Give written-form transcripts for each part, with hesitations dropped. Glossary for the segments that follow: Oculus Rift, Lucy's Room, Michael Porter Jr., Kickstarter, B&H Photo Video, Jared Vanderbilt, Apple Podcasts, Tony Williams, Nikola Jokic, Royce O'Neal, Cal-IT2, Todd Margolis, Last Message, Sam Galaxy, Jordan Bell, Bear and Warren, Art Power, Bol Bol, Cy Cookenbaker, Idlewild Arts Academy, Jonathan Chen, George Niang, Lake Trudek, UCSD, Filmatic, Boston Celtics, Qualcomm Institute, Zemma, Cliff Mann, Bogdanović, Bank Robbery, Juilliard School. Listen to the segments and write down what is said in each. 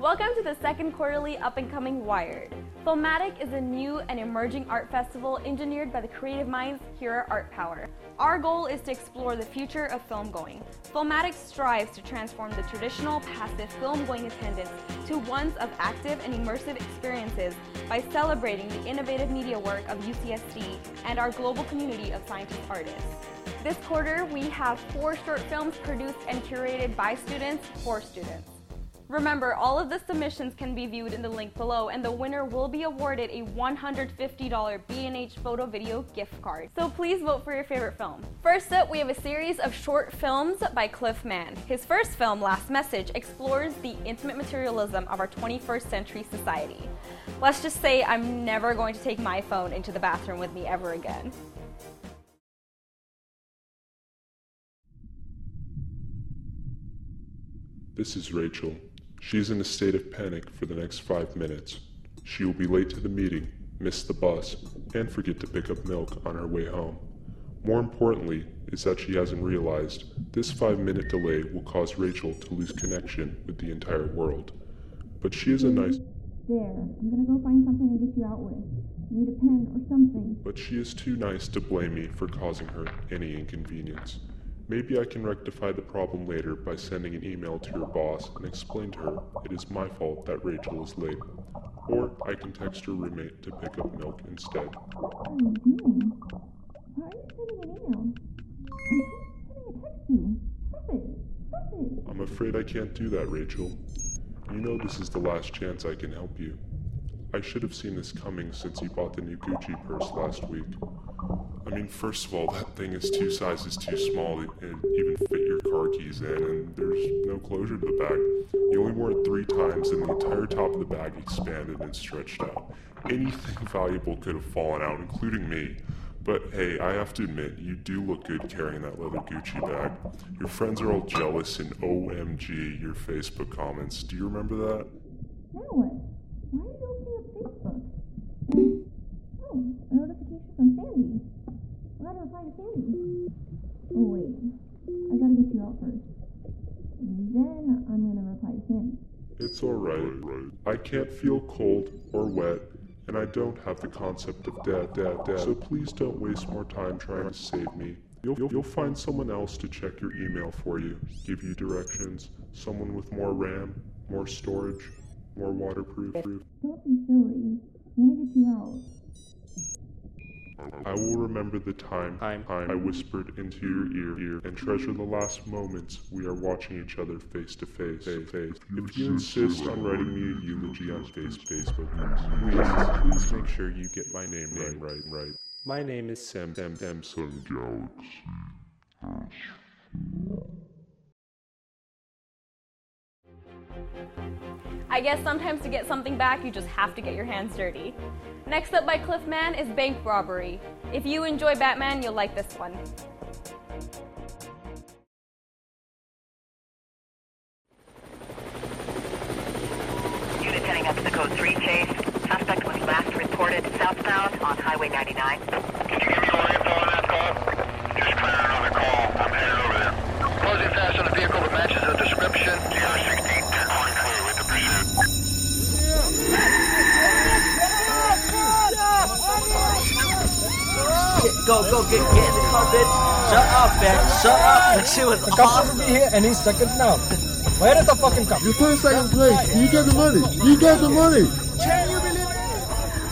Welcome to the second quarterly Up and Coming Wired. Filmatic is a new and emerging art festival engineered by the creative minds here at Art Power. Our goal is to explore the future of filmgoing. Filmatic strives to transform the traditional passive filmgoing attendance to ones of active and immersive experiences by celebrating the innovative media work of UCSD and our global community of scientist artists. This quarter, we have 4 short films produced and curated by students for students. Remember, all of the submissions can be viewed in the link below, and the winner will be awarded a $150 B&H Photo Video gift card. So please vote for your favorite film. First up, we have a series of short films by Cliff Mann. His first film, Last Message, explores the intimate materialism of our 21st century society. Let's just say I'm never going to take my phone into the bathroom with me ever again. This is Rachel. She's in a state of panic for the next 5 minutes. She will be late to the meeting, miss the bus, and forget to pick up milk on her way home. More importantly is that she hasn't realized this 5-minute delay will cause Rachel to lose connection with the entire world. But she is a nice... There, I'm gonna go find something to get you out with. Need a pen or something. But she is too nice to blame me for causing her any inconvenience. Maybe I can rectify the problem later by sending an email to your boss and explain to her it is my fault that Rachel is late. Or I can text her roommate to pick up milk instead. What are you doing? Why are you sending an email? I'm sending a text to you. Stop it. Stop it. I'm afraid I can't do that, Rachel. You know this is the last chance I can help you. I should have seen this coming since you bought the new Gucci purse last week. I mean, first of all, that thing is 2 sizes too small to even fit your car keys in, and there's no closure to the bag. You only wore it 3 times, and the entire top of the bag expanded and stretched out. Anything valuable could have fallen out, including me. But hey, I have to admit, you do look good carrying that leather Gucci bag. Your friends are all jealous, and OMG, your Facebook comments. Do you remember that? Now what? Why are you opening up Facebook? And, oh, a notification from Sandy. I gotta reply to Sandy. Oh wait, I gotta get you out first. Then I'm gonna reply to Sandy. It's alright. I can't feel cold or wet, and I don't have the concept of dad. So please don't waste more time trying to save me. You'll find someone else to check your email for you, give you directions, someone with more RAM, more storage, more waterproof. Don't be silly. I'm gonna get you out. I will remember the time I whispered into your ear and treasure the last moments we are watching each other face to face. If you insist on writing me a eulogy on Facebook, please make sure you get my name right. My name is Sam Galaxy. I guess sometimes to get something back, you just have to get your hands dirty. Next up by Cliff Mann is Bank Robbery. If you enjoy Batman, you'll like this one. Unit heading up to the code 3 chase. Suspect was last reported southbound on Highway 99. Can you give me more info on that call? Just cleared on the call. I'm headed over there. Closing fast on a vehicle that matches the description. You're 16. Go, get in the car, bitch. Shut up, man. Shut up. That shit was awesome. The cop here and he's stuck it down. Where did the fucking cop? You're playing second place. You get the money. Can you believe it?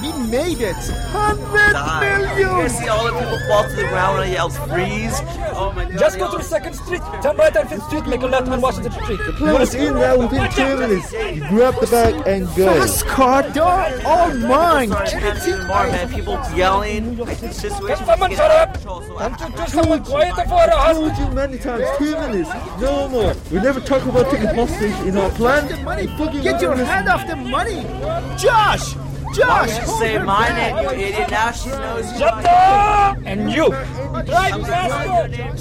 We made it. 100 million. You guys see all the people fall to the ground when I yelled freeze? Oh my God. Just go to the 2nd Street. Turn right on 5th Street. Make a left on Washington Street. The plane is in there within 10 minutes. You grab the bag and go. Fast car door. All mine. Man, people yelling. It's just someone shut up. Don't you do someone quiet for us? I told you many times. 2 minutes. No more. We never talk about taking hostage in our plan. Get your hand off the money. Josh! Say my name, you idiot. Now she knows you. Shut up! And you! Right, Jasper!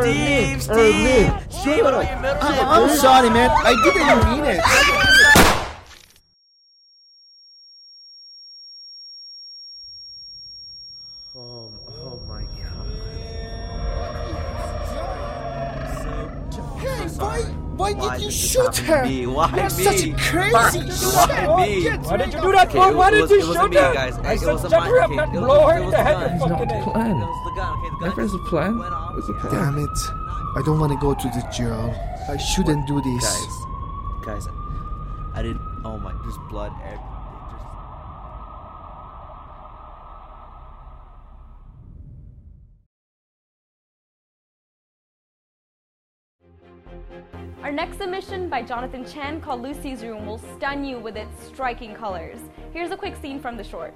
Steve! I'm sorry, man. I didn't mean it. Oh my God. Hey, boy! Why did you shoot her? You're such a crazy shit. Why did you do that? Why did you shoot her? I said shut her up and blow her in the head. It's not a plan. Never's a plan. What's the plan? Damn it. I don't want to go to the jail. I shouldn't do this. Guys, I didn't... Oh my, there's blood everywhere. Our next submission by Jonathan Chen, called Lucy's Room, will stun you with its striking colors. Here's a quick scene from the short.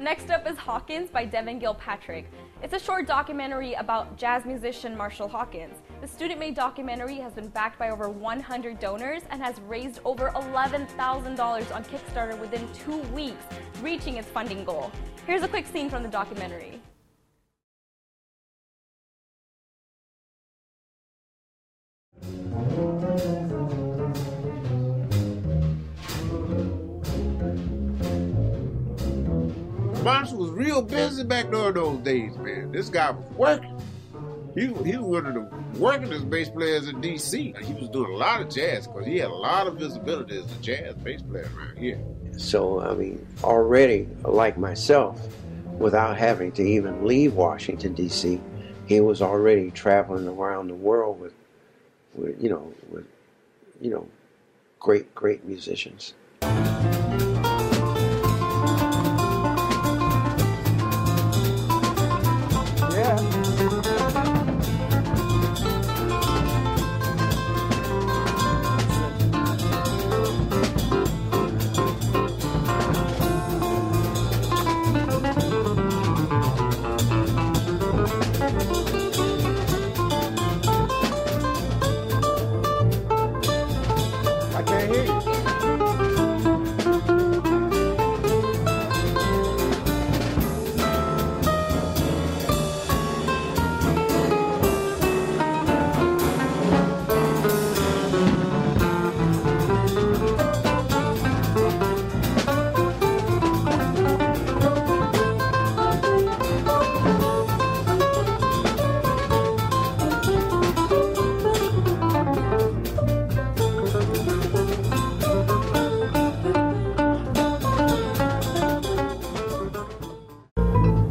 Next up is Hawkins by Devin Gilpatrick. It's a short documentary about jazz musician Marshall Hawkins. The student-made documentary has been backed by over 100 donors and has raised over $11,000 on Kickstarter within 2 weeks, reaching its funding goal. Here's a quick scene from the documentary. Marshall was real busy back during those days, man. This guy was working. He was one of the workingest bass players in D.C. He was doing a lot of jazz because he had a lot of visibility as a jazz bass player around here. So, I mean, already, like myself, without having to even leave Washington, D.C., he was already traveling around the world with great musicians.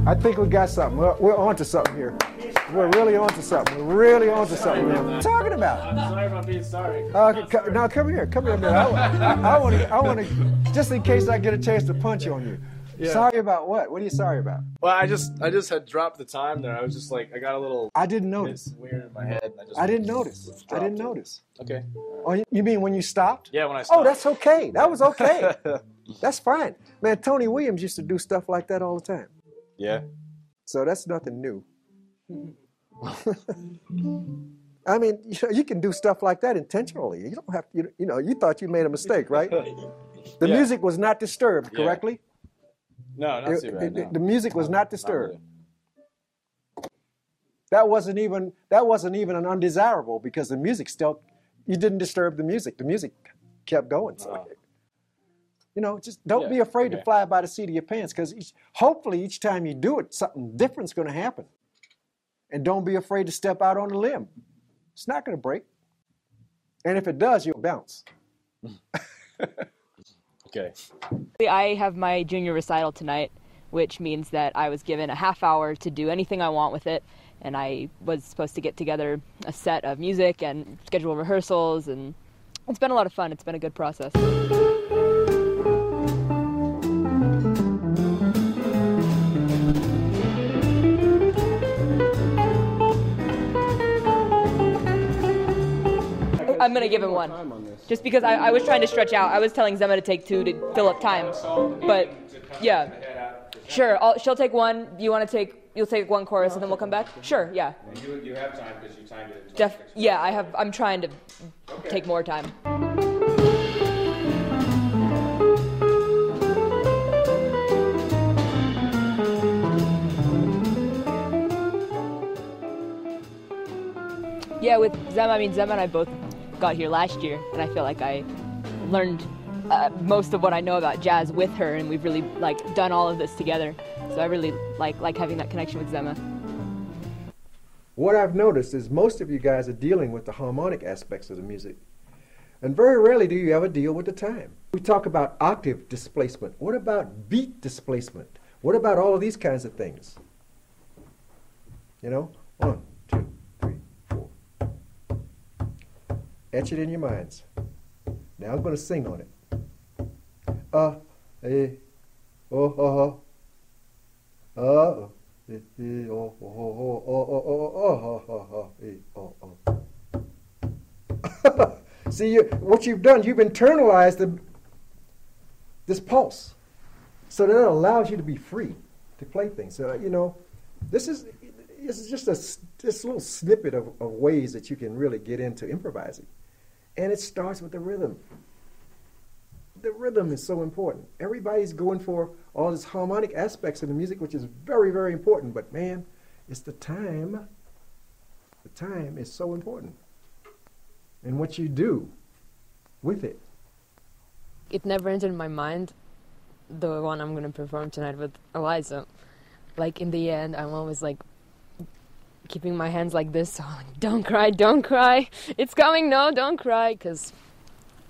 I think we got something. We're onto something here. We're really onto something. We're really onto something. What are you talking about? I'm sorry about being sorry. Now come here, man. I want to, just in case I get a chance to punch on you. Yeah. Sorry about what? What are you sorry about? Well, I just had dropped the time there. I was just like, I got a little. I didn't notice. Weird in my head. And I didn't notice. Okay. Oh, you mean when you stopped? Yeah, when I stopped. Oh, that's okay. That was okay. That's fine. Man, Tony Williams used to do stuff like that all the time. Yeah. So that's nothing new. I mean, you can do stuff like that intentionally. You don't have to, you know, you thought you made a mistake, right? The music was not disturbed, correctly? No, not too bad, no. The music was not disturbed. That wasn't even an undesirable because the music still, you didn't disturb the music. The music kept going. So you know, just don't be afraid to fly by the seat of your pants because hopefully each time you do it, something different's going to happen. And don't be afraid to step out on a limb. It's not going to break. And if it does, you'll bounce. Okay. I have my junior recital tonight, which means that I was given a half hour to do anything I want with it. And I was supposed to get together a set of music and schedule rehearsals. And it's been a lot of fun. It's been a good process. I'm going to give him one, just because I was trying to stretch out. I was telling Zemma to take two to fill up time, but yeah, sure. She'll take one. You'll take one chorus and then we'll come back? Sure, yeah. You have time because you timed it. Yeah, I'm trying to take more time. Yeah, with Zemma, I mean, Zemma and I both got here last year, and I feel like I learned most of what I know about jazz with her, and we've really like done all of this together. So I really like having that connection with Zemma. What I've noticed is most of you guys are dealing with the harmonic aspects of the music, and very rarely do you ever deal with the time. We talk about octave displacement. What about beat displacement? What about all of these kinds of things? You know, one. Etch it in your minds. Now I'm going to sing on it. See, what you've done, you've internalized this pulse. So that it allows you to be free to play things. So, you know, this is just this little snippet of ways that you can really get into improvising. And it starts with the rhythm. The rhythm is so important. Everybody's going for all these harmonic aspects of the music, which is very, very important. But man, it's the time. The time is so important. And what you do with it. It never entered my mind, the one I'm going to perform tonight with Eliza. Like in the end, I'm always like keeping my hands like this, so I'm like, don't cry, it's coming, no, don't cry, because,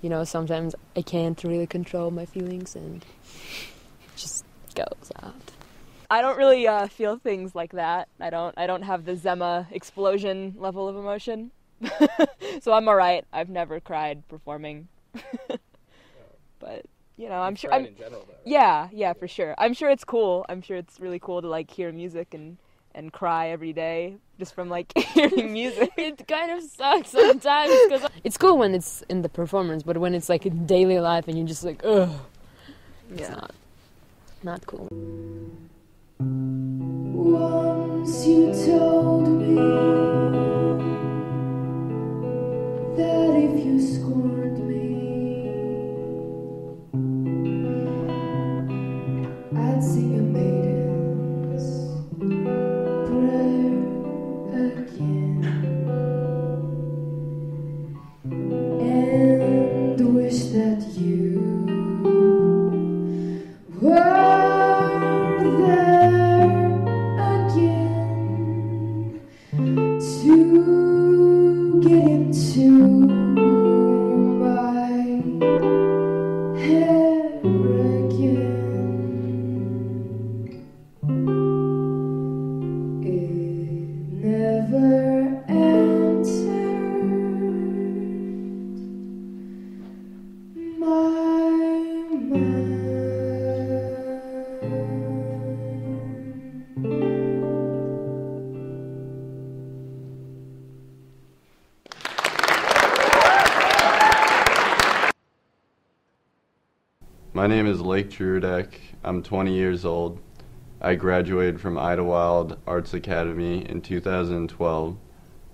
you know, sometimes I can't really control my feelings and it just goes out. I don't really feel things like that. I don't have the Zemma explosion level of emotion, so I'm all right. I've never cried performing, but, you know, I'm sure, in general, though, right? Yeah, for sure. I'm sure it's cool. I'm sure it's really cool to, like, hear music and cry every day just from, like, hearing music. It kind of sucks sometimes because it's cool when it's in the performance, but when it's like in daily life and you're just like, ugh, it's not cool. Once you told me that if you scorned me, I'd sing a maiden's again, and wish that you were there again. My name is Lake Trudek. I'm 20 years old. I graduated from Idlewild Arts Academy in 2012.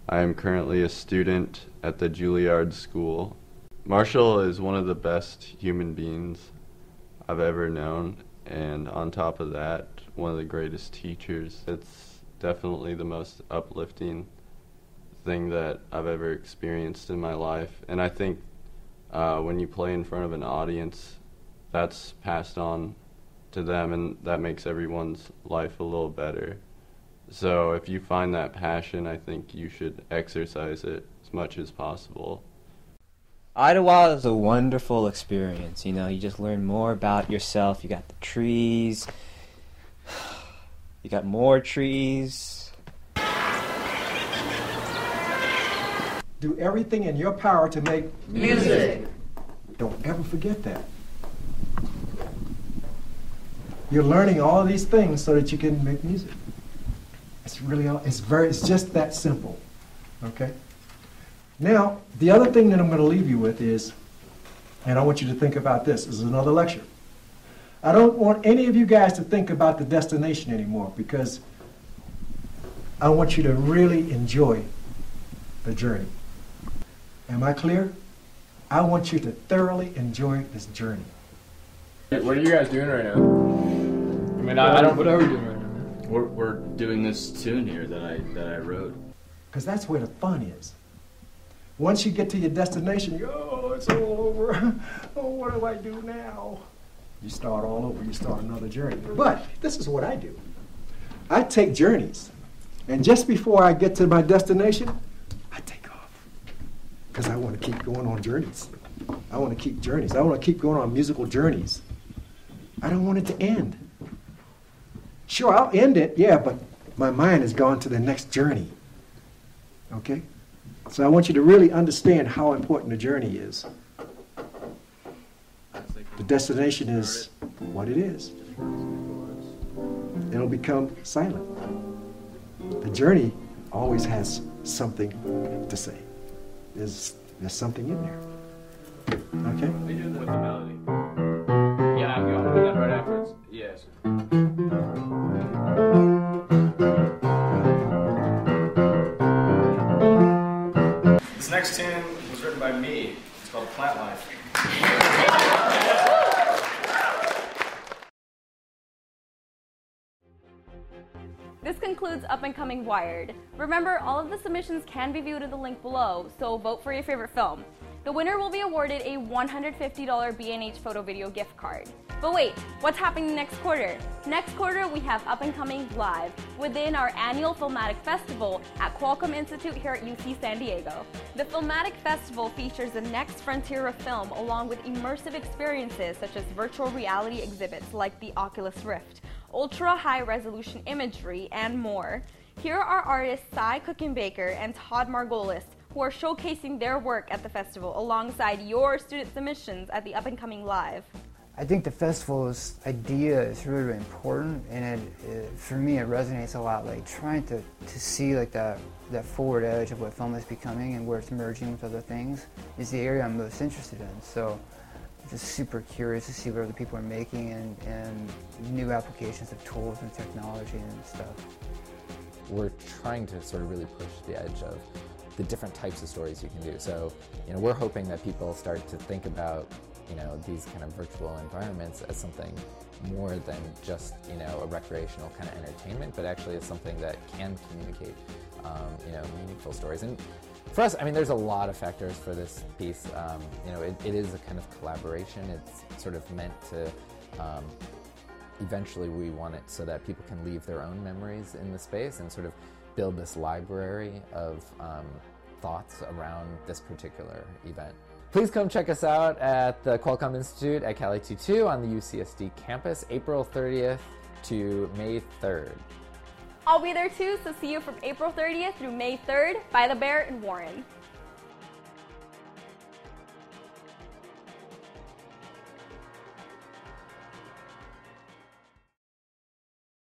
I am currently a student at the Juilliard School. Marshall is one of the best human beings I've ever known, and on top of that, one of the greatest teachers. It's definitely the most uplifting thing that I've ever experienced in my life, and I think when you play in front of an audience, that's passed on to them, and that makes everyone's life a little better. So if you find that passion, I think you should exercise it as much as possible. Idlewild is a wonderful experience, you know, you just learn more about yourself. You got the trees, you got more trees. Do everything in your power to make music. Don't ever forget that. You're learning all of these things so that you can make music. It's really, it's just that simple, okay? Now, the other thing that I'm going to leave you with is, and I want you to think about this, this is another lecture. I don't want any of you guys to think about the destination anymore, because I want you to really enjoy the journey. Am I clear? I want you to thoroughly enjoy this journey. What are you guys doing right now? I mean, I don't. What are we doing right now? We're doing this tune here that I wrote. Because that's where the fun is. Once you get to your destination, you go, oh, it's all over. Oh, what do I do now? You start all over. You start another journey. But this is what I do. I take journeys. And just before I get to my destination, I take off. Because I want to keep going on journeys. I want to keep journeys. I want to keep going on musical journeys. I don't want it to end. Sure, I'll end it, yeah, but my mind has gone to the next journey. Okay? So I want you to really understand how important the journey is. The destination is what it is. It'll become silent. The journey always has something to say. There's something in there. Okay? We do that with the melody. Yeah, I'm going to do that right afterwards. Yes. This next tune was written by me. It's called Plant Life. This concludes Up and Coming Wired. Remember, all of the submissions can be viewed at the link below, so vote for your favorite film. The winner will be awarded a $150 B&H Photo Video gift card. But wait, what's happening next quarter? Next quarter, we have Up and Coming Live within our annual Filmatic Festival at Qualcomm Institute here at UC San Diego. The Filmatic Festival features the next frontier of film along with immersive experiences such as virtual reality exhibits like the Oculus Rift, ultra-high resolution imagery, and more. Here are artists Cy Cookenbaker and Todd Margolis, who are showcasing their work at the festival alongside your student submissions at the Up and Coming Live. I think the festival's idea is really, really important, and for me it resonates a lot, like trying to see like that forward edge of what film is becoming and where it's merging with other things is the area I'm most interested in. So I'm just super curious to see what other people are making and new applications of tools and technology and stuff. We're trying to sort of really push the edge of the different types of stories you can do. So, you know, we're hoping that people start to think about, you know, these kind of virtual environments as something more than just, you know, a recreational kind of entertainment, but actually as something that can communicate, you know, meaningful stories. And for us, I mean, there's a lot of factors for this piece. You know, it is a kind of collaboration. It's sort of meant to, eventually we want it so that people can leave their own memories in the space and sort of build this library of thoughts around this particular event. Please come check us out at the Qualcomm Institute at Cal-IT2 on the UCSD campus, April 30th to May 3rd. I'll be there too, so see you from April 30th through May 3rd by the Bear and Warren.